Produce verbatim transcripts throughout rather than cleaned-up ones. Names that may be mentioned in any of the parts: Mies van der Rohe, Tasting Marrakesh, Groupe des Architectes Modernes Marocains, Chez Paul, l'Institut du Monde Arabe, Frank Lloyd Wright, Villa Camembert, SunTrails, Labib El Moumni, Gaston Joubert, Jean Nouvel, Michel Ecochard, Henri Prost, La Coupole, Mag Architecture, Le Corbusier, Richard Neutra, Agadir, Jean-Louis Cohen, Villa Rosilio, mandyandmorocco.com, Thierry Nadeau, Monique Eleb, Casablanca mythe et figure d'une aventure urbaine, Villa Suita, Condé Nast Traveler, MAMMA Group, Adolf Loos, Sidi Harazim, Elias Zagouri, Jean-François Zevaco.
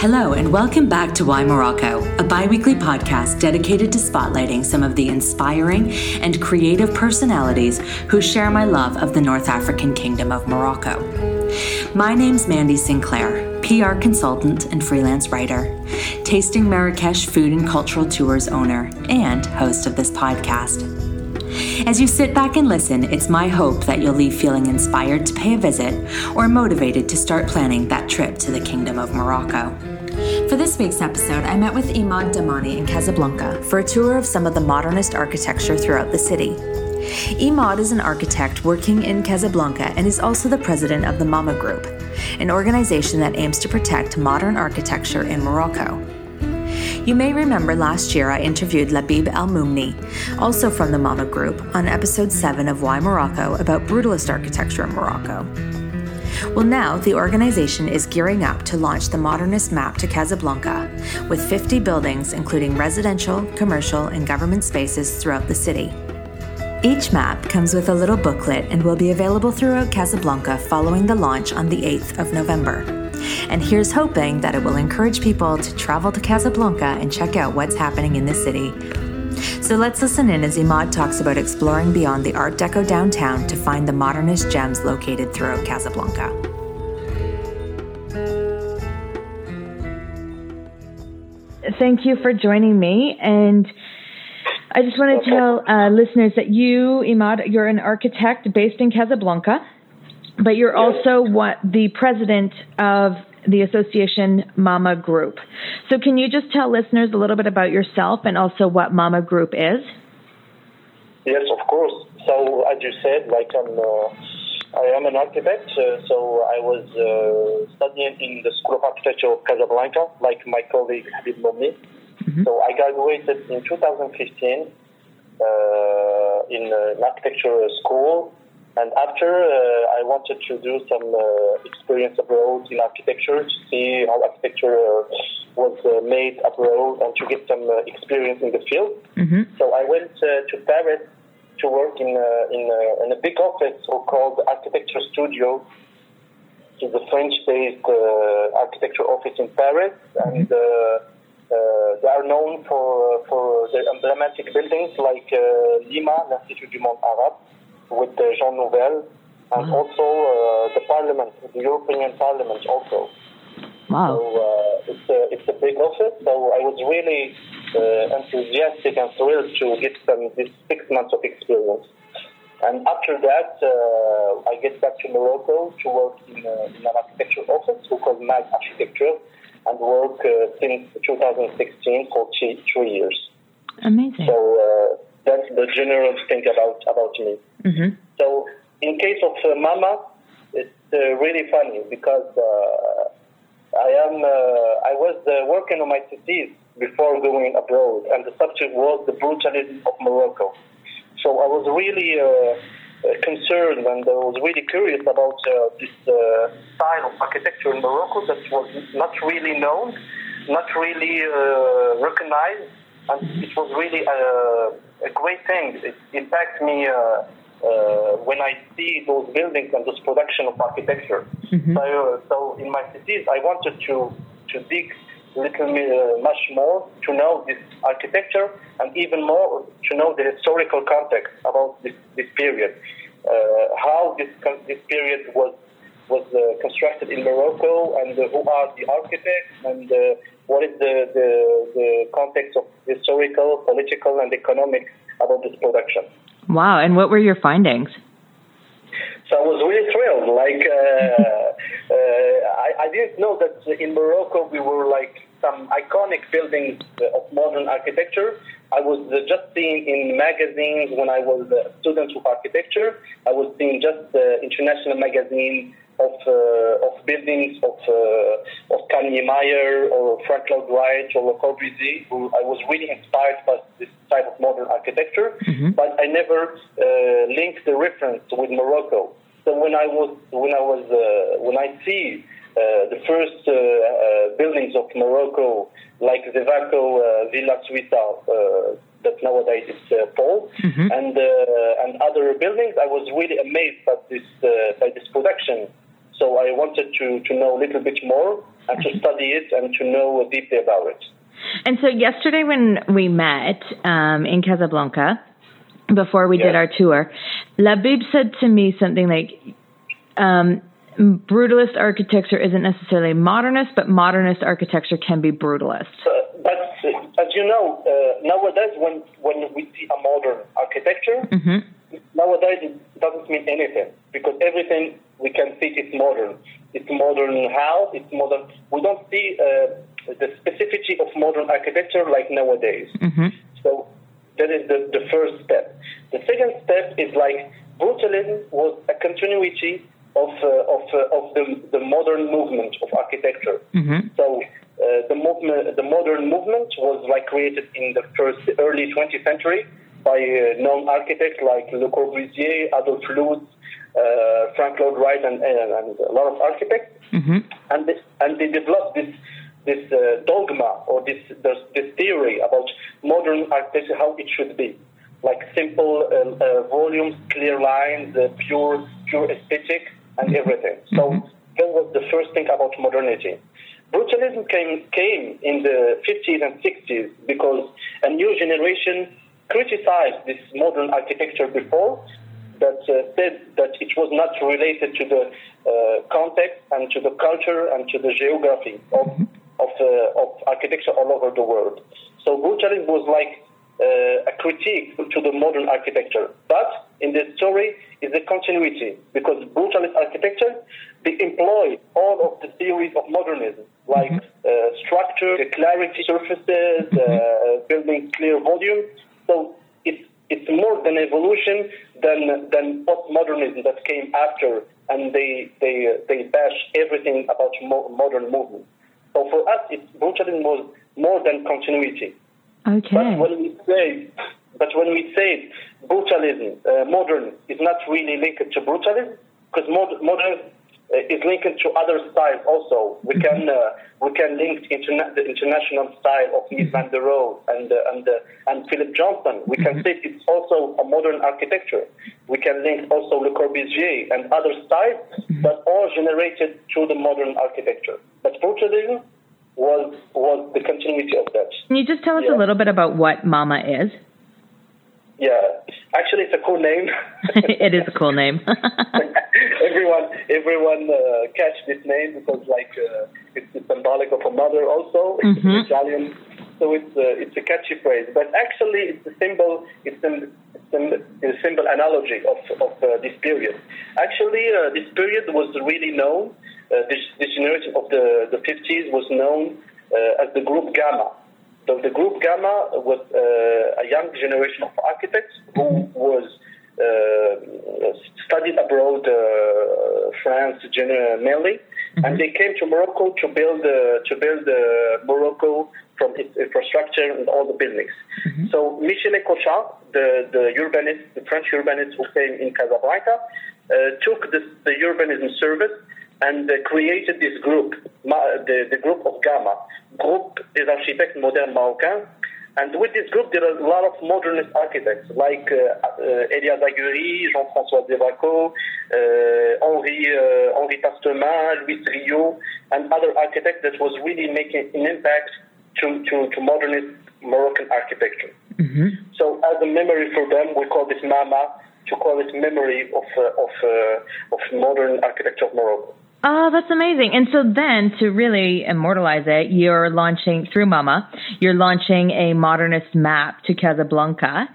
Hello and welcome back to Why Morocco, a bi-weekly podcast dedicated to spotlighting some of the inspiring and creative personalities who share my love of the North African Kingdom of Morocco. My name's Mandy Sinclair, P R consultant and freelance writer, Tasting Marrakesh food and cultural tours owner, and host of this podcast. As you sit back and listen, it's my hope that you'll leave feeling inspired to pay a visit or motivated to start planning that trip to the Kingdom of Morocco. For this week's episode, I met with Imad Damani in Casablanca for a tour of some of the modernist architecture throughout the city. Imad is an architect working in Casablanca and is also the president of the MAMMA Group, an organization that aims to protect modern architecture in Morocco. You may remember last year I interviewed Labib El Moumni, also from the MAMMA Group, on episode seven of Why Morocco about brutalist architecture in Morocco. Well, now the organization is gearing up to launch the modernist map to Casablanca, with fifty buildings including residential, commercial, and government spaces throughout the city. Each map comes with a little booklet and will be available throughout Casablanca following the launch on the eighth of November. And here's hoping that it will encourage people to travel to Casablanca and check out what's happening in the city. So let's listen in as Imad talks about exploring beyond the Art Deco downtown to find the modernist gems located throughout Casablanca. Thank you for joining me. And I just want to tell uh, listeners that you, Imad, you're an architect based in Casablanca. But you're also what, the president of the association MAMMA Group. So can you just tell listeners a little bit about yourself and also what MAMMA Group is? Yes, of course. So as you said, like I'm, uh, I am an architect. Uh, so I was uh, studying in the School of Architecture of Casablanca, like my colleague Habib Momni. Mm-hmm. So I graduated in two thousand fifteen uh, in an architecture school. And after, uh, I wanted to do some uh, experience abroad in architecture to see how architecture was uh, made abroad and to get some uh, experience in the field. Mm-hmm. So I went uh, to Paris to work in a, in, a, in a big office called Architecture Studio. It's a French-based uh, architecture office in Paris. Mm-hmm. And uh, uh, they are known for, for their emblematic buildings like uh, Lima, l'Institut du Monde Arabe, with uh, Jean Nouvel, and wow. also uh, the Parliament, the European Parliament also. Wow. So uh, it's, a, it's a big office, so I was really uh, enthusiastic and thrilled to get some this six months of experience. And after that, uh, I get back to Morocco to work in, uh, in an architecture office called Mag Architecture, and work uh, since two thousand sixteen for two, two years. Amazing. So, uh, that's the general thing about, about me. Mm-hmm. So, in case of uh, MAMMA, it's uh, really funny because uh, I am uh, I was uh, working on my thesis before going abroad, and the subject was the brutalism of Morocco. So I was really uh, concerned and I was really curious about uh, this uh, style of architecture in Morocco that was not really known, not really uh, recognized, and it was really Uh, a great thing. It impacts me uh, uh, when I see those buildings and those production of architecture. Mm-hmm. So, uh, so in my thesis, I wanted to, to dig a little uh, much more to know this architecture and even more to know the historical context about this, this period. Uh, how this this period was was uh, constructed in Morocco and uh, who are the architects and uh, what is the, the, the context of historical, political, and economic about this production. Wow, and what were your findings? So I was really thrilled. Like, uh, uh, I, I didn't know that in Morocco we were like some iconic buildings of modern architecture. I was just seeing in magazines when I was a student of architecture. I was seeing just the international magazine of uh, of buildings of uh, of Kanye Meyer or Frank Lloyd Wright or Le Corbusier. Who I was really inspired by this type of modern architecture, mm-hmm. but I never uh, linked the reference with Morocco. So when I was when I was uh, when I see uh, the first uh, uh, buildings of Morocco like Zevaco uh, Villa Suita. Uh, that nowadays is uh, Paul, mm-hmm. and uh, and other buildings. I was really amazed by this uh, by this production. So I wanted to, to know a little bit more and to study it and to know deeply about it. And so yesterday when we met um, in Casablanca, before we yes. did our tour, Labib said to me something like, um, brutalist architecture isn't necessarily modernist, but modernist architecture can be brutalist. Uh, but uh, as you know, uh, nowadays when, when we see a modern architecture, mm-hmm. nowadays it doesn't mean anything, because everything we can see is modern. It's modern house, it's modern. We don't see uh, the specificity of modern architecture like nowadays. Mm-hmm. So that is the, the first step. The second step is like brutalism was a continuity of uh, of uh, of the, the modern movement of architecture. Mm-hmm. So uh, the movement, the modern movement was like created in the first early twentieth century by uh, known architects like Le Corbusier, Adolf Loos, uh, Frank Lloyd Wright, and, and, and a lot of architects. Mm-hmm. And this, and they developed this. this uh, dogma or this, this this theory about modern architecture, how it should be, like simple uh, uh, volumes, clear lines, uh, pure pure aesthetic, and everything. So mm-hmm. that was the first thing about modernity. Brutalism came came in the fifties and sixties because a new generation criticized this modern architecture before, that uh, said that it was not related to the uh, context and to the culture and to the geography of mm-hmm. Of, uh, of architecture all over the world. So brutalism was like uh, a critique to the modern architecture. But in the story is a continuity, because brutalist architecture, they employ all of the theories of modernism, like uh, structure, clarity, surfaces, uh, building clear volume. So it's it's more than evolution than than postmodernism that came after, and they they uh, they bash everything about mo- modern movement. So for us, it's, brutalism was more than continuity. Okay. But when we say, but when we say brutalism, uh, modern is not really linked to brutalism, because mod- modern uh, is linked to other styles also. We can uh, we can link interna- the international style of Mies van der Rohe and uh, and uh, and Philip Johnson. We can say it's also a modern architecture. We can link also Le Corbusier and other styles, but all generated through the modern architecture. But brutalism was was the continuity of that. Can you just tell us yeah. a little bit about what MAMMA is? Yeah, actually, it's a cool name. It is a cool name. everyone, everyone uh, catch this name because, like, uh, it's, it's symbolic of a mother. Also, it's mm-hmm. Italian, so it's uh, it's a catchy phrase. But actually, it's a symbol. It's a, it's a, it's a symbol analogy of of uh, this period. Actually, uh, this period was really known. Uh, this, this generation of the, the fifties was known uh, as the Group Gamma. So the Group Gamma was uh, a young generation of architects who was uh, studied abroad, uh, France mainly, mm-hmm. and they came to Morocco to build uh, to build uh, Morocco from its infrastructure and all the buildings. Mm-hmm. So Michel Ecochard, the the urbanist, the French urbanist who came in Casablanca, uh, took this, the urbanism service. And uh, created this group, ma- the, the group of Gamma, Groupe des Architectes Modernes Marocains. And with this group, there are a lot of modernist architects, like uh, uh, Elias Zagouri, Jean-François Zevaco, uh, Henri, uh, Henri Pastemain, Louis Rio, and other architects that was really making an impact to, to, to modernist Moroccan architecture. Mm-hmm. So as a memory for them, we call this MAMMA, to call it memory of, uh, of, uh, of modern architecture of Morocco. Oh, that's amazing. And so then, to really immortalize it, you're launching, through MAMMA, you're launching a modernist map to Casablanca.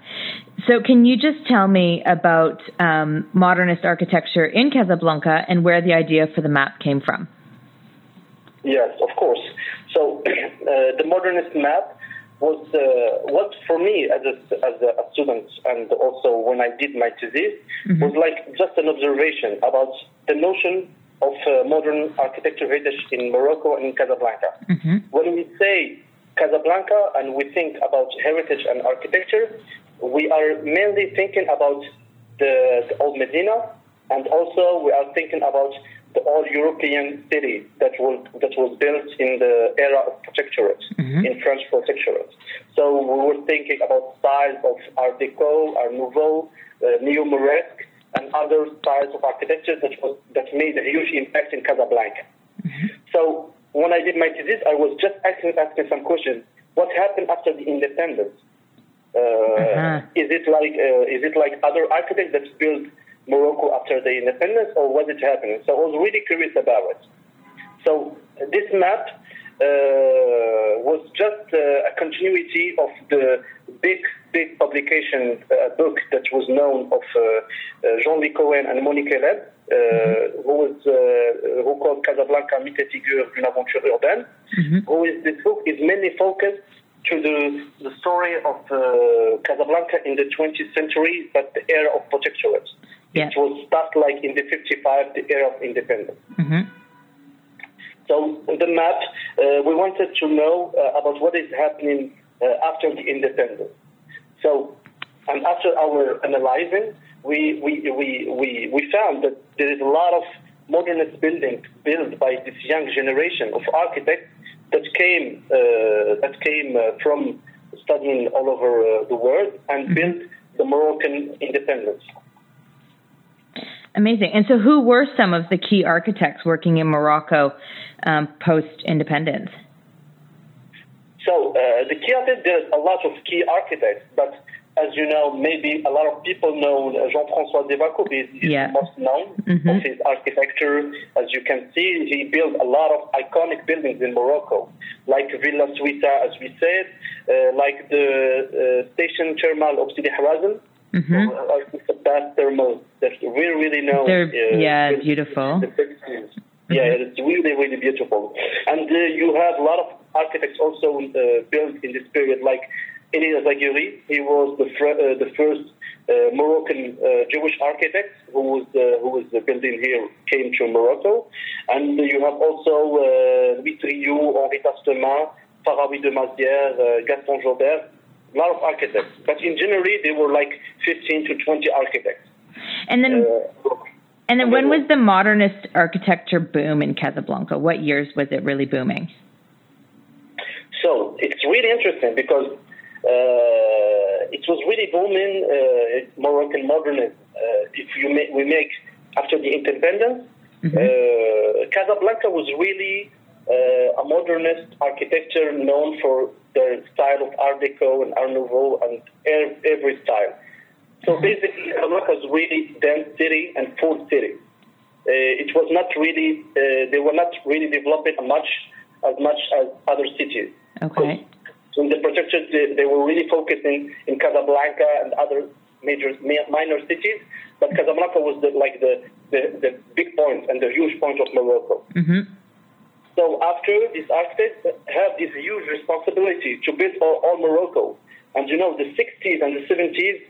So can you just tell me about um, modernist architecture in Casablanca and where the idea for the map came from? Yes, of course. So uh, the modernist map was uh, what for me as a, as a student and also when I did my thesis mm-hmm. was like just an observation about the notion of uh, modern architecture heritage in Morocco and in Casablanca. Mm-hmm. When we say Casablanca and we think about heritage and architecture, we are mainly thinking about the, the old Medina, and also we are thinking about the old European city that was that was built in the era of protectorate, mm-hmm. in French protectorate. So we were thinking about styles of Art Deco, Art Nouveau, uh, Neo-Moresque, and other styles of architecture that was, that made a huge impact in Casablanca. So when I did my thesis, I was just asking, asking some questions. What happened after the independence? Uh, uh-huh. Is it like uh, is it like other architects that built Morocco after the independence, or was it happening? So I was really curious about it. So this map uh, was just uh, a continuity of the big, big publication uh, book that was known of uh, uh, Jean-Louis Cohen and Monique Eleb, uh, mm-hmm. who was uh, who called Casablanca mythe et figure d'une aventure urbaine. Mm-hmm. Who is this book is mainly focused to the, the story of uh, Casablanca in the twentieth century, but the era of protectorate. Yeah. It was start like in the fifty-five, the era of independence. Mm-hmm. So the map, uh, we wanted to know uh, about what is happening uh, after the independence. So, and after our analyzing, we we we we, we found that there is a lot of modernist buildings built by this young generation of architects that came uh, that came uh, from studying all over uh, the world and mm-hmm. built the Moroccan independence. Amazing. And so who were some of the key architects working in Morocco um, post-independence? So uh, the key architects, there's a lot of key architects, but as you know, maybe a lot of people know Jean-François Zevaco is yeah. most known mm-hmm. of his architecture. As you can see, he built a lot of iconic buildings in Morocco, like Villa Suita, as we said, uh, like the uh, station terminal of Sidi Harazim. Mm-hmm. So, uh, it's a bath thermal that we really know. They're, uh, yeah, it's beautiful. The mm-hmm. Yeah, it's really, really beautiful. And uh, you have a lot of architects also uh, built in this period, like Elias Zagouri. He was the fr- uh, the first uh, Moroccan uh, Jewish architect who was uh, who was building here, came to Morocco. And you have also uh, Witt Rieu, Henri Pastemain, Faraoui de Mazières, uh, Gaston Joubert. A lot of architects, but in generally they were like fifteen to twenty architects. And then, uh, and then, when was the modernist architecture boom in Casablanca? What years was it really booming? So it's really interesting because uh, it was really booming uh, Moroccan modernism. Uh, if you may, we make after the independence, mm-hmm. uh, Casablanca was really uh, a modernist architecture known for their style of Art Deco and Art Nouveau and er- every style. So basically, Casablanca was really dense city and full city. Uh, it was not really, uh, they were not really developing much, as much as other cities. Okay. So in the protectorate, they, they were really focusing in Casablanca and other major, minor cities, but Casablanca was the, like the, the, the big point and the huge point of Morocco. Mm-hmm. So after, these architects have this huge responsibility to build all, all Morocco. And you know, the sixties and the seventies,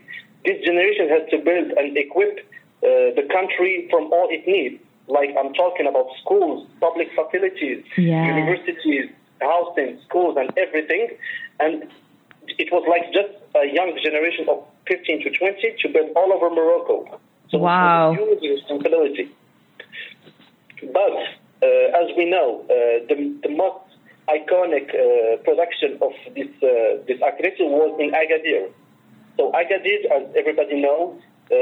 this generation has to build and equip uh, the country from all it needs. Like I'm talking about schools, public facilities, yeah. universities, housing, schools, and everything. And it was like just a young generation of fifteen to twenty to build all over Morocco. So wow. It was a huge responsibility. But... Uh, as we know, uh, the, the most iconic uh, production of this uh, this architecture was in Agadir. So Agadir, as everybody knows, uh,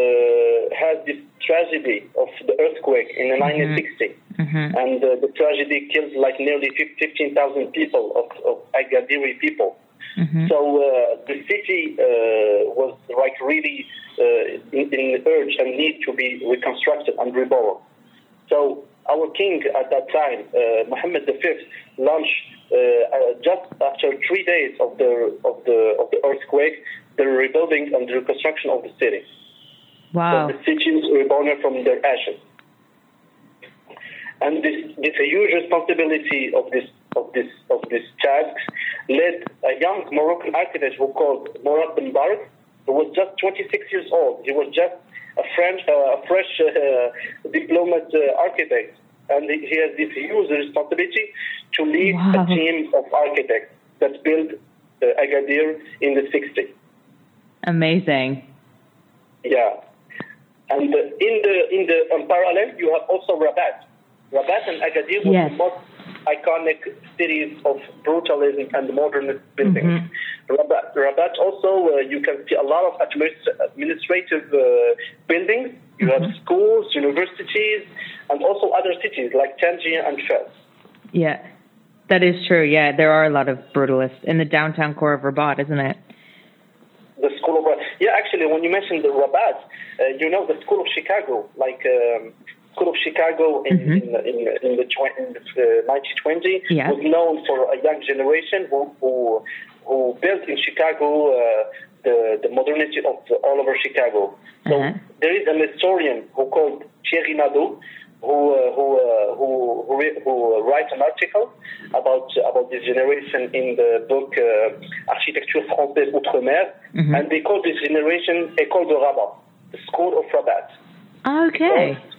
has this tragedy of the earthquake in the mm-hmm. nineteen sixty. Mm-hmm. And uh, the tragedy killed like nearly fifteen thousand people of, of Agadiri people. Mm-hmm. So uh, the city uh, was like really uh, in, in urge and need to be reconstructed and reborn. So our king at that time, uh, Mohammed the Fifth, launched uh, uh, just after three days of the of the of the earthquake, the rebuilding and the reconstruction of the city. Wow! So the city was reborn from their ashes, and this this huge responsibility of this of this of this task led a young Moroccan architect who called Mourad Ben Embarek, who was just twenty-six years old. He was just a French, uh, a fresh uh, diplomat uh, architect, and he has this huge responsibility to lead wow. a team of architects that built uh, Agadir in the sixties. Amazing. Yeah, and uh, in the in the in parallel, you have also Rabat. Rabat and Agadir were yes. the most iconic cities of brutalism and modernist building. Mm-hmm. Rabat, Rabat also, uh, you can see a lot of administrative uh, buildings. You have mm-hmm. schools, universities, and also other cities like Tangier and Fez. Yeah, that is true. Yeah, there are a lot of brutalists in the downtown core of Rabat, isn't it? The school of Rabat. Yeah, actually, when you mentioned the Rabat, uh, you know the school of Chicago, like... Um, School of Chicago in, mm-hmm. in, in, in the nineteen twenty yeah. was known for a young generation who who, who built in Chicago uh, the the modernity of the, all over Chicago. So uh-huh. there is an historian who called Thierry Nadeau who uh, who, uh, who who who writes an article about about this generation in the book uh, Architecture Française Outre-mer, mm-hmm. and they call this generation École de Rabat, the School of Rabat. Okay. So,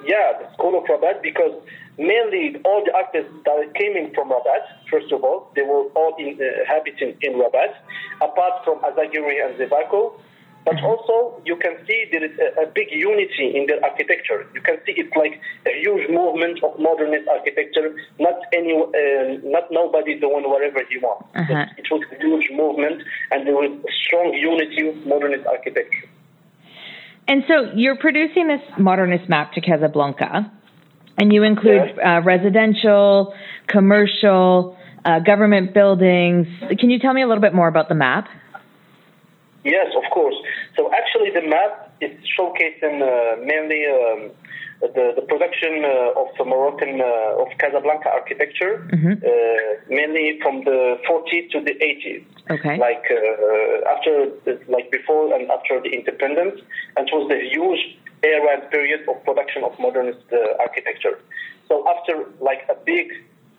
yeah, the School of Rabat, because mainly all the artists that came in from Rabat, first of all, they were all inhabiting in Rabat, apart from Azagueri and Zevaco. But also, you can see there is a, a big unity in their architecture. You can see it's like a huge movement of modernist architecture. Not any, uh, not nobody doing whatever he wants. Uh-huh. It was a huge movement, and there was strong unity of modernist architecture. And so you're producing this modernist map to Casablanca, and you include yeah. uh, residential, commercial, uh, government buildings. Can you tell me a little bit more about the map? Yes, of course. So actually the map is showcasing uh, mainly um, the, the production uh, of the Moroccan, uh, of Casablanca architecture, mm-hmm. uh, mainly from the forties to the eighties. Okay. Like uh, after, like before and after the independence, and it was the huge era and period of production of modernist uh, architecture. So after like a big,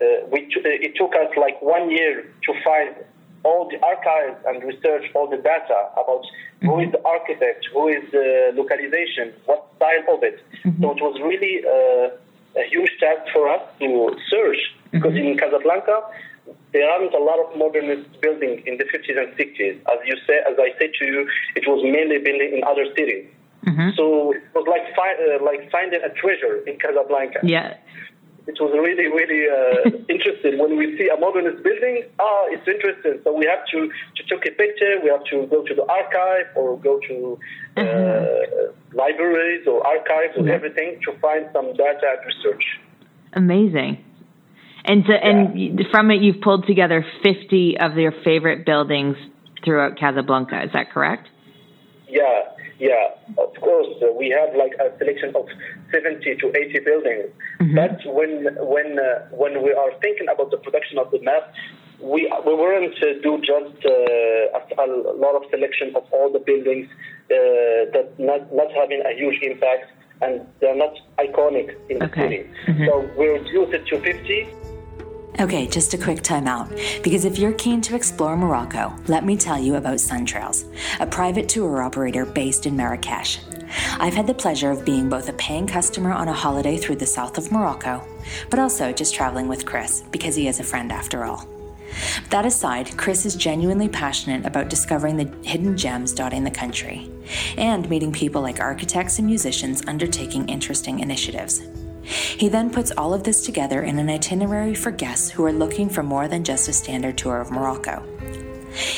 uh, we t- it took us like one year to find all the archives and research all the data about mm-hmm. who is the architect, who is the localization, what style of it. Mm-hmm. So it was really uh, a huge task for us to search, because mm-hmm. in Casablanca, there aren't a lot of modernist buildings in the fifties and sixties. As you say, as I said to you, it was mainly building in other cities. Mm-hmm. So it was like, fi- uh, like finding a treasure in Casablanca. Yeah. It was really, really uh, interesting. When we see a modernist building, ah, it's interesting. So we have to, to take a picture. We have to go to the archive or go to uh, mm-hmm. libraries or archives or mm-hmm. everything to find some data and research. Amazing. And to, yeah. and from it, you've pulled together fifty of your favorite buildings throughout Casablanca. Is that correct? Yeah, yeah. Of course, uh, we have like a selection of seventy to eighty buildings. Mm-hmm. But when when uh, when we are thinking about the production of the map, we we weren't uh, do just uh, a, a lot of selection of all the buildings uh, that not not having a huge impact, and they're not iconic in the okay. city. Mm-hmm. So we reduced it to fifty. Okay, just a quick timeout, because if you're keen to explore Morocco, let me tell you about Suntrails, a private tour operator based in Marrakesh. I've had the pleasure of being both a paying customer on a holiday through the south of Morocco, but also just traveling with Chris, because he is a friend after all. That aside, Chris is genuinely passionate about discovering the hidden gems dotting the country, and meeting people like architects and musicians undertaking interesting initiatives. He then puts all of this together in an itinerary for guests who are looking for more than just a standard tour of Morocco.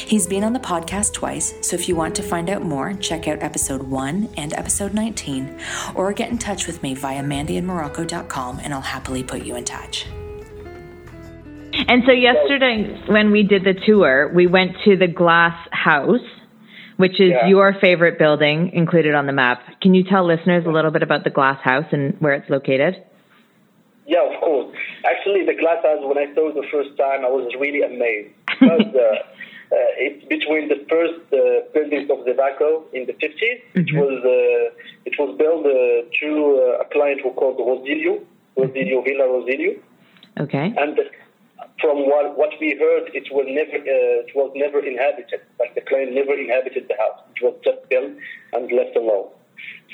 He's been on the podcast twice, so if you want to find out more, check out episode one and episode nineteen, or get in touch with me via mandy and morocco dot com and I'll happily put you in touch. And so yesterday when we did the tour, we went to the Glass House, which is yeah. your favorite building included on the map. Can you tell listeners a little bit about the Glass House and where it's located? Yeah, of course. Actually, the Glass House, when I saw it the first time, I was really amazed. Because uh, uh, it's between the first uh, buildings of Zevaco in the fifties. Mm-hmm. It was uh, it was built uh, to uh, a client who called Rosilio, Rosilio Villa Rosilio. Okay. And the, From what, what we heard, it was never uh, it was never inhabited. Like the client never inhabited the house. It was just built and left alone.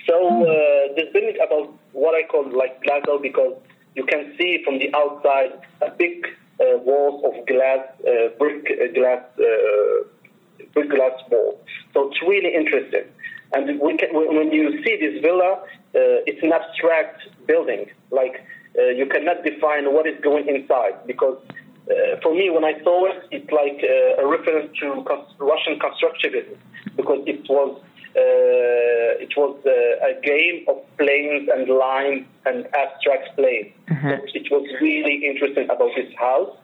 So uh, this building is about what I call like glass house, because you can see from the outside a big uh, wall of glass, uh, brick uh, glass, uh, brick glass wall. So it's really interesting. And we can, when you see this villa, uh, it's an abstract building. Like uh, you cannot define what is going inside, because Uh, for me, when I saw it, it's like uh, a reference to cons- Russian constructivism, because it was uh, it was uh, a game of planes and lines and abstract planes. Mm-hmm. So it was really interesting about this house,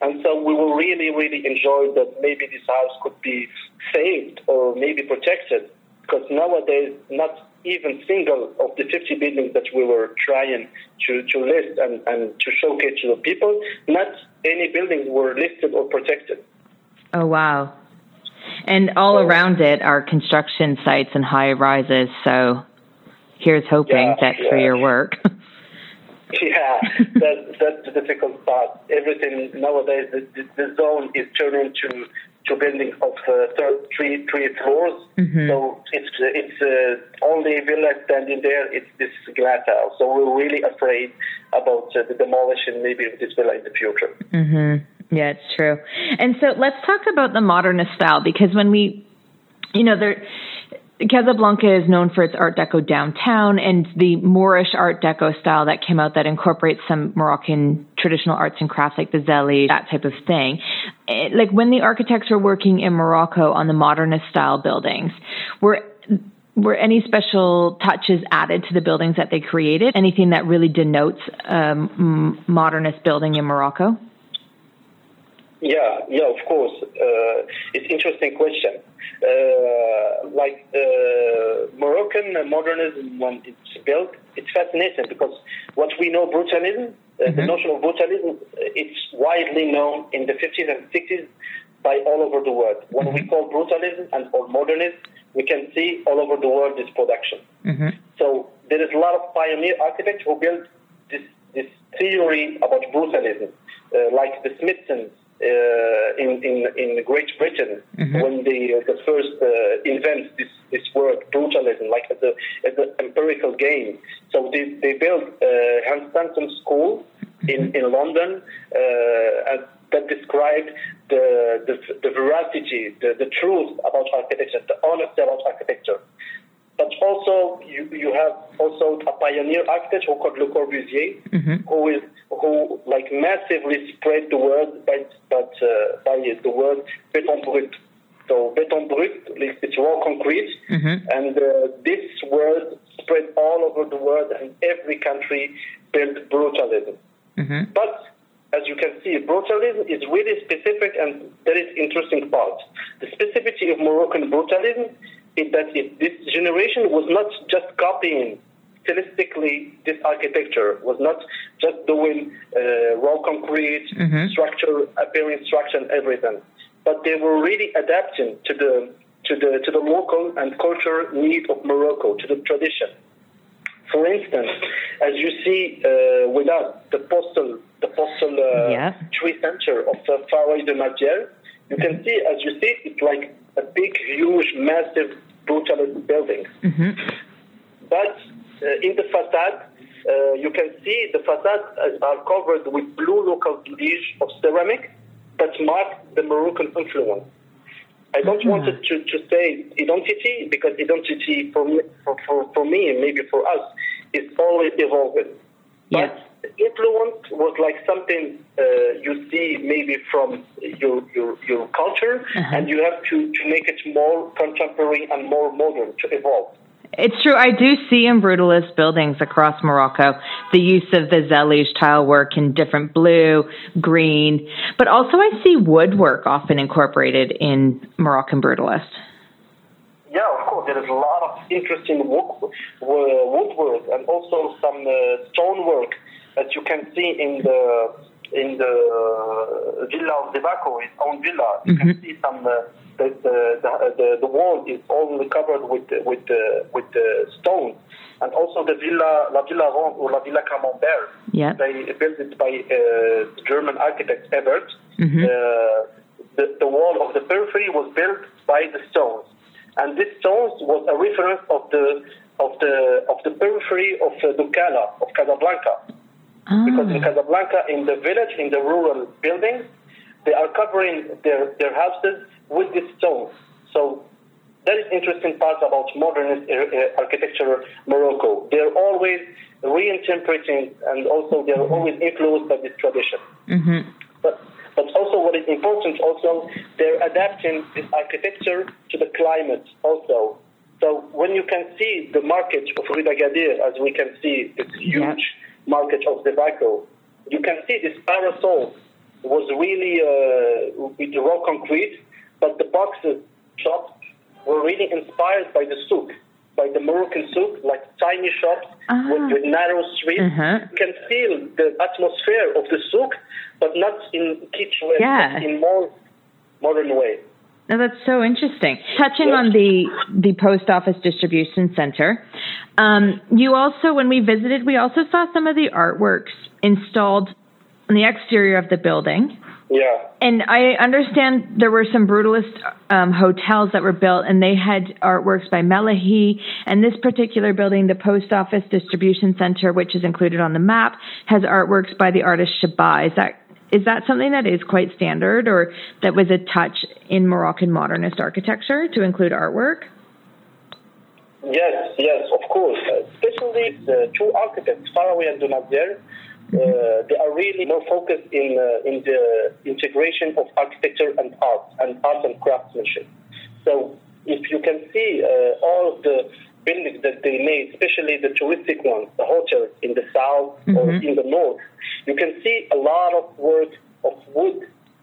and so we were really, really enjoyed that maybe this house could be saved or maybe protected, because nowadays not even single of the fifty buildings that we were trying to, to list and, and to showcase to the people, not any buildings were listed or protected. Oh, wow. And all so, around it are construction sites and high rises. So here's hoping yeah, that yeah. for your work. yeah, that, that's the difficult part. Everything nowadays, the, the zone is turning to to buildings of uh, third, three, three floors. Mm-hmm. So it's it's uh, only villa standing there. It's this glass house. So we're really afraid about uh, the demolition maybe of this villa in the future. Mm-hmm. Yeah, it's true. And so let's talk about the modernist style, because when we, you know, there. Casablanca is known for its Art Deco downtown and the Moorish Art Deco style that came out that incorporates some Moroccan traditional arts and crafts like Bezeli, that type of thing. It, like when the architects were working in Morocco on the modernist style buildings, were were any special touches added to the buildings that they created? Anything that really denotes a um, modernist building in Morocco? Yeah, yeah, of course. Uh, it's interesting question. Uh, like uh, Moroccan modernism, when it's built, it's fascinating because what we know brutalism, uh, mm-hmm. the notion of brutalism, it's widely known in the fifties and sixties by all over the world. When mm-hmm. we call brutalism and or modernism, we can see all over the world this production. Mm-hmm. So there is a lot of pioneer architects who built this this theory about brutalism, uh, like the Smithsons. Uh, in, in in Great Britain, mm-hmm. when they uh, the first uh, invent this, this word brutalism, like as a as an empirical game. So they they built uh, Hans Stanton School in in London uh, that described the the, the veracity, the, the truth about architecture, the honesty about architecture. But also, you, you have also a pioneer architect who called Le Corbusier, mm-hmm. who is who like massively spread the word by but uh, by the word béton brut. So béton brut, it's raw concrete, mm-hmm. and uh, this word spread all over the world, and every country built brutalism. Mm-hmm. But as you can see, brutalism is really specific, and that is interesting part. The specificity of Moroccan brutalism. It, that it, this generation was not just copying stylistically this architecture, was not just doing uh, raw concrete, mm-hmm. structure, appearance, structure, and everything, but they were really adapting to the to the to the local and cultural need of Morocco, to the tradition. For instance, as you see uh, with us, the postal the postal uh, yeah. tree center of uh, Faraoui de Mazières, you can see as you see it's like. A big, huge, massive, brutalist building. Mm-hmm. But uh, in the facade, uh, you can see the facades are covered with blue local liege of ceramic that mark the Moroccan influence. I don't mm-hmm. want to, to, to say identity, because identity for me, for, for, for me and maybe for us is always evolving. Yes. But influence was like something uh, you see maybe from your your, your culture, uh-huh. and you have to, to make it more contemporary and more modern to evolve. It's true. I do see in brutalist buildings across Morocco the use of the Zelige tile work in different blue, green, but also I see woodwork often incorporated in Moroccan brutalist. Yeah, of course, there is a lot of interesting wood, woodwork and also some uh, stonework that you can see in the in the uh, villa of Zevaco, his own villa. You mm-hmm. can see some uh, the, the, the the wall is all covered with with uh, with uh, stone, and also the villa, la villa Ronde or la villa Camembert. Yeah, they built it by uh, German architect Ebert. Mm-hmm. Uh, the the wall of the periphery was built by the stones. And this stone was a reference of the of the of the periphery of uh, Douala of Casablanca, oh. because in Casablanca, in the village, in the rural buildings, they are covering their, their houses with this stone. So that is interesting part about modernist uh, architecture, Morocco. They are always reinterpreting, and also they are always influenced by this tradition. Mm-hmm. But important also, they're adapting this architecture to the climate also. So when you can see the market of Rue d'Agadir, as we can see this huge market of Zevaco, you can see this parasol was really uh, with raw concrete, but the boxes shops were really inspired by the souk, by the Moroccan souk, like tiny shops ah. with, with narrow streets. Mm-hmm. You can feel the atmosphere of the souk, but not in kitschware, yeah. in more modern way. Now that's so interesting. Touching yes. on the the post office distribution center, um, you also, when we visited, we also saw some of the artworks installed on the exterior of the building. Yeah. And I understand there were some brutalist um, hotels that were built, and they had artworks by Melahi. And this particular building, the post office distribution center, which is included on the map, has artworks by the artist Shaba. Is that Is that something that is quite standard, or that was a touch in Moroccan modernist architecture to include artwork? Yes, yes, of course. Especially the two architects, Faraoui and de Mazières, uh, they are really more focused in uh, in the integration of architecture and art, and art and craftsmanship. So if you can see uh, all the buildings that they made, especially the touristic ones, the hotels in the south mm-hmm. or in the north, you can see a lot of work of wood,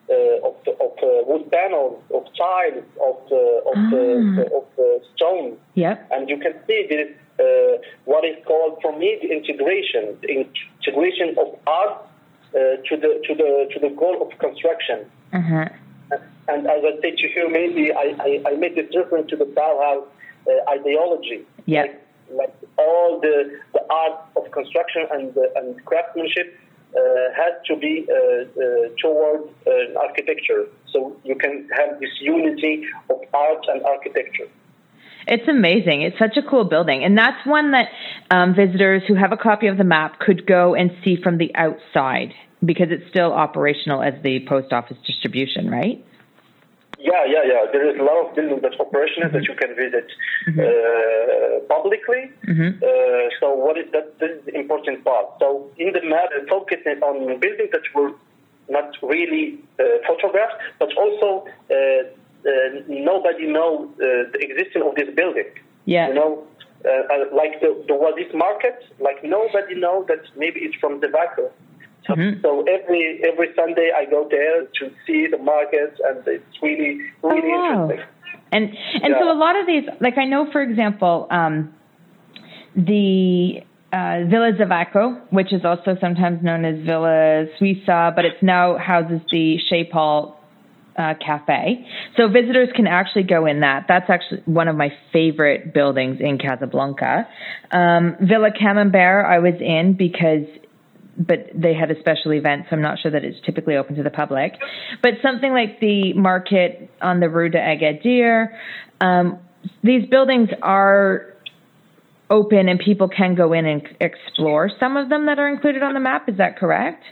uh, of, the, of uh, wood panels, of tiles, of uh, of, ah. the, of uh, stone. Yep. And you can see this uh, what is called, for me, the integration, the integration of art uh, to the to the to the goal of construction. Uh-huh. And as I said to you, maybe I, I, I made this reference to the Bauhaus uh, ideology. Yeah. Like, like all the, the art of construction and the, and craftsmanship uh, has to be uh, uh, toward uh, architecture. So you can have this unity of art and architecture. It's amazing. It's such a cool building. And that's one that um, visitors who have a copy of the map could go and see from the outside, because it's still operational as the post office distribution, right? Yeah, yeah, yeah. There is a lot of buildings that's operational that you can visit mm-hmm. uh, publicly. Mm-hmm. Uh, so what is that? This is the important part. So in the map, focusing on buildings that were not really uh, photographed, but also uh, uh, nobody knows uh, the existence of this building. Yeah. You know, uh, like the, the Wadis market, like nobody knows that maybe it's from Zevaco. Mm-hmm. So every every Sunday I go there to see the markets, and it's really really oh, wow. interesting. And and yeah. so a lot of these, like I know, for example, um, the uh, Villa Zevaco, which is also sometimes known as Villa Suita, but it's now houses the Chez Paul uh, Cafe. So visitors can actually go in that. That's actually one of my favorite buildings in Casablanca. Um, Villa Camembert I was in because. But they had a special event, so I'm not sure that it's typically open to the public. But something like the market on the Rue d'Agadir, um, these buildings are open and people can go in and explore some of them that are included on the map. Is that correct?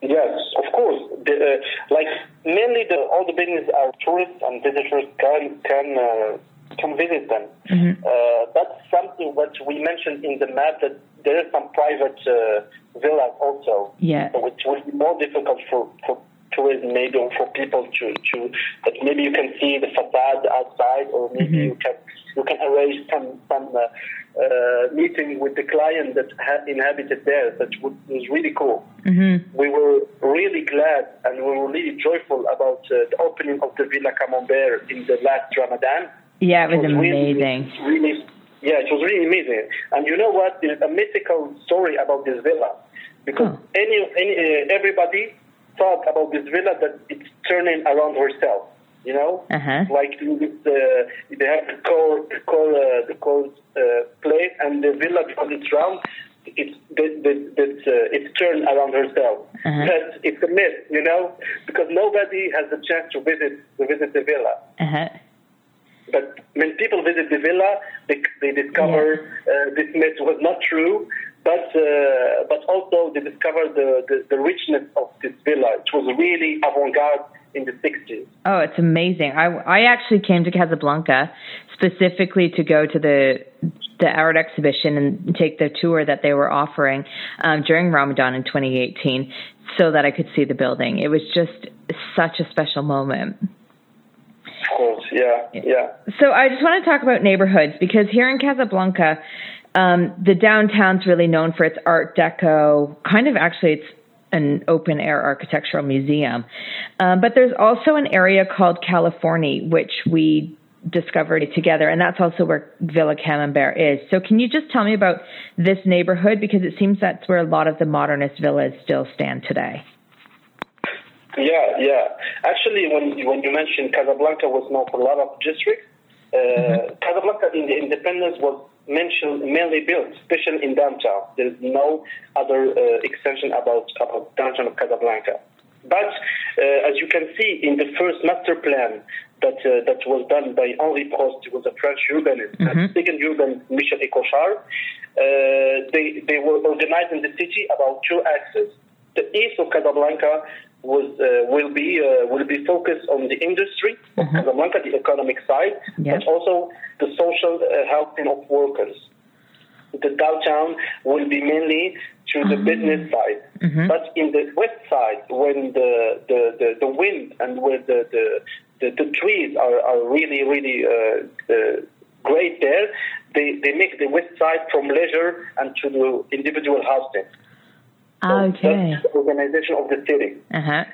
Yes, of course. The, uh, like mainly the, all the buildings are tourists and visitors can can uh, can visit them. Mm-hmm. Uh, that's something what we mentioned in the map, that there are some private uh, villas also, yeah. which will be more difficult for, for tourism, maybe, or for people to, to, but maybe you can see the facade outside, or maybe mm-hmm. you can you can arrange some, some uh, uh, meeting with the client that had inhabited there. That was really cool. Mm-hmm. We were really glad and we were really joyful about uh, the opening of the Villa Camembert in the last Ramadan. Yeah, it was, it was amazing. Really, really, yeah, it was really amazing. And you know what? There's a mythical story about this villa, because oh. any, any, everybody thought about this villa that it's turning around herself. You know, uh-huh. like uh, they have the cold, the cold, uh, the cold uh, plate, and the villa, because it's round, it's that that uh, it's turned around herself. Uh-huh. But it's a myth, you know, because nobody has the chance to visit to visit the villa. Uh-huh. But when people visit the villa, they, they discover yeah. uh, this myth was not true, but uh, but also they discover the, the, the richness of this villa, which was really avant-garde in the sixties. Oh, it's amazing. I, I actually came to Casablanca specifically to go to the the art exhibition and take the tour that they were offering um, during Ramadan in twenty eighteen so that I could see the building. It was just such a special moment. Of course, yeah, yeah. So I just want to talk about neighborhoods, because here in Casablanca, um, the downtown's really known for its Art Deco, kind of actually it's an open-air architectural museum. Um, but there's also an area called California, which we discovered together, and that's also where Villa Camembert is. So can you just tell me about this neighborhood, because it seems that's where a lot of the modernist villas still stand today. Yeah, yeah. Actually, when when you mentioned Casablanca was known for a lot of districts, uh, mm-hmm. Casablanca in the independence was mentioned mainly built, especially in downtown. There is no other uh, extension about, about downtown of Casablanca. But uh, as you can see in the first master plan that uh, that was done by Henri Prost, who was a French urbanist, mm-hmm. and second urban Michel Ecochard, uh, they they were organized in the city about two axes. The east of Casablanca was uh, will be uh, will be focused on the industry of mm-hmm. Casablanca, the economic side, yeah. but also the social uh, housing of workers. The downtown will be mainly to the mm-hmm. business side, mm-hmm. but in the west side, when the the, the, the wind and where the the, the, the trees are, are really really uh, uh, great there, they they make the west side from leisure and to the individual housing. So okay. That's the organization of the city. Uh-huh.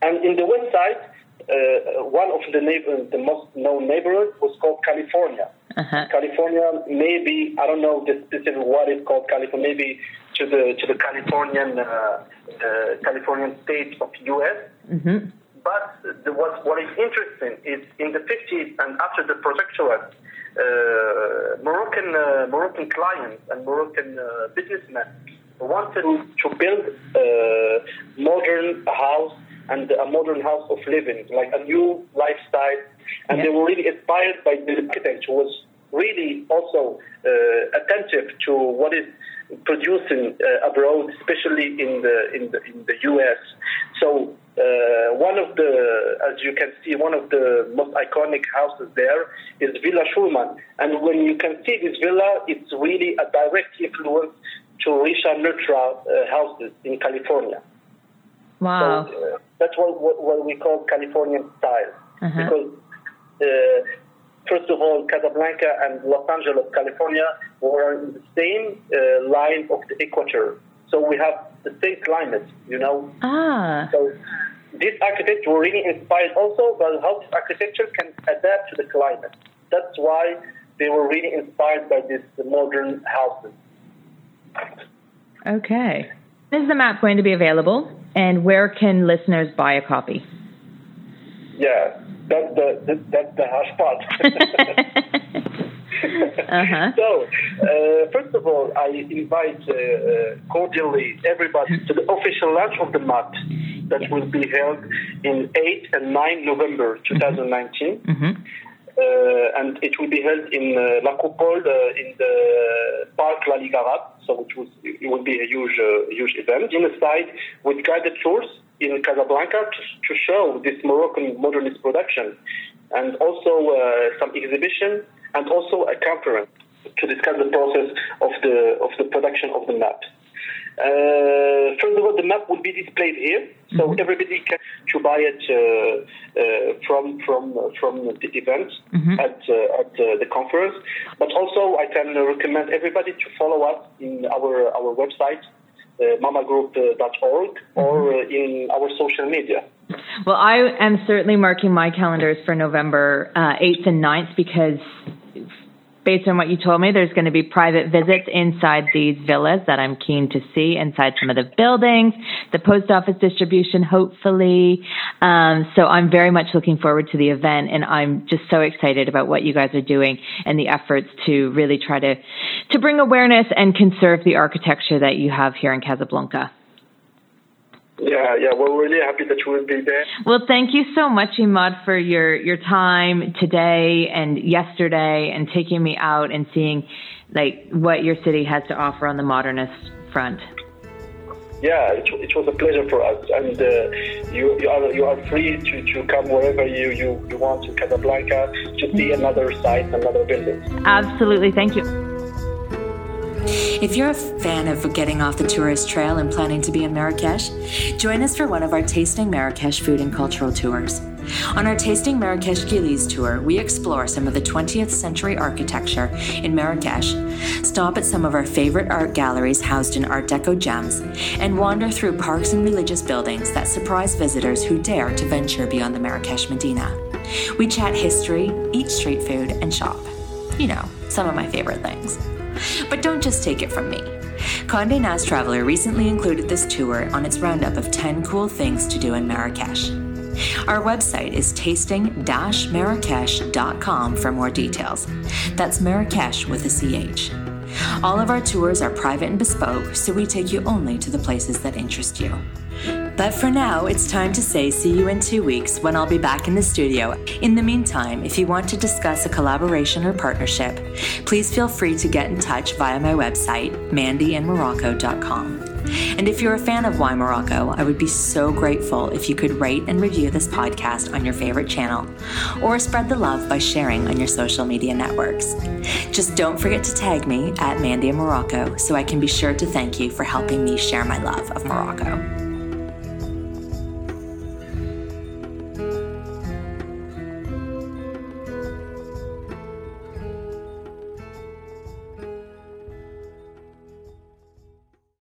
And in the west side, uh, one of the neighbor, the most known neighborhood was called California. Uh-huh. California, maybe, I don't know the specific what it's called California, maybe to the to the Californian uh, uh, Californian state of U S. Mm-hmm. But the, what, what is interesting is in the fifties and after the protectorate, uh, Moroccan uh, Moroccan clients and Moroccan uh, businessmen wanted to build a modern house and a modern house of living, like a new lifestyle. And yeah. they were really inspired by the architect, who was really also uh, attentive to what is producing uh, abroad, especially in the in the, in the U S. So uh, one of the, as you can see, one of the most iconic houses there is Villa Schulman. And when you can see this villa, it's really a direct influence to Richard Neutra uh, houses in California. Wow. So, uh, that's what, what, what we call Californian style. Uh-huh. Because, uh, first of all, Casablanca and Los Angeles, California, were in the same uh, line of the equator. So we have the same climate, you know. Ah. So these architects were really inspired also by how this architecture can adapt to the climate. That's why they were really inspired by these modern houses. Okay. When is the map going to be available, and where can listeners buy a copy? Yeah, that's the that, that's the harsh part. uh-huh. So, uh, first of all, I invite uh, cordially everybody to the official launch of the map that yes. will be held in eighth and ninth of November twenty nineteen. Mm-hmm. Uh, and it will be held in uh, La Coupole, uh, in the Parc La Ligue Arabe, so it, was, it will be a huge uh, huge event. In a side with guided tours in Casablanca to, to show this Moroccan modernist production, and also uh, some exhibition, and also a conference to discuss the process of the of the production of the map. Uh, first of all, the map will be displayed here, so mm-hmm. everybody can to buy it uh, uh, from from from the event mm-hmm. at uh, at uh, the conference. But also, I can recommend everybody to follow us in our our website, uh, mamma group dot org, or uh, in our social media. Well, I am certainly marking my calendars for November uh, eighth and ninth, because based on what you told me, there's going to be private visits inside these villas that I'm keen to see, inside some of the buildings, the post office distribution, hopefully. Um, so I'm very much looking forward to the event, and I'm just so excited about what you guys are doing and the efforts to really try to, to bring awareness and conserve the architecture that you have here in Casablanca. Yeah, yeah, well, we're really happy that you will be there. Well, thank you so much, Imad, for your, your time today and yesterday, and taking me out and seeing like what your city has to offer on the modernist front. Yeah, it, it was a pleasure for us, and uh, you, you are you are free to, to come wherever you, you, you want to Casablanca to see another site, another building. Absolutely, thank you. If you're a fan of getting off the tourist trail and planning to be in Marrakesh, join us for one of our Tasting Marrakesh food and cultural tours. On our Tasting Marrakesh Guillis tour, we explore some of the twentieth century architecture in Marrakesh, stop at some of our favorite art galleries housed in Art Deco gems, and wander through parks and religious buildings that surprise visitors who dare to venture beyond the Marrakesh Medina. We chat history, eat street food, and shop. You know, some of my favorite things. But don't just take it from me. Condé Nast Traveler recently included this tour on its roundup of ten cool things to do in Marrakesh. Our website is tasting dash marrakesh dot com for more details. That's Marrakesh with a C H. All of our tours are private and bespoke, so we take you only to the places that interest you. But for now, it's time to say see you in two weeks when I'll be back in the studio. In the meantime, if you want to discuss a collaboration or partnership, please feel free to get in touch via my website, mandy and morocco dot com. And if you're a fan of Why Morocco, I would be so grateful if you could rate and review this podcast on your favorite channel, or spread the love by sharing on your social media networks. Just don't forget to tag me at Mandy and Morocco so I can be sure to thank you for helping me share my love of Morocco.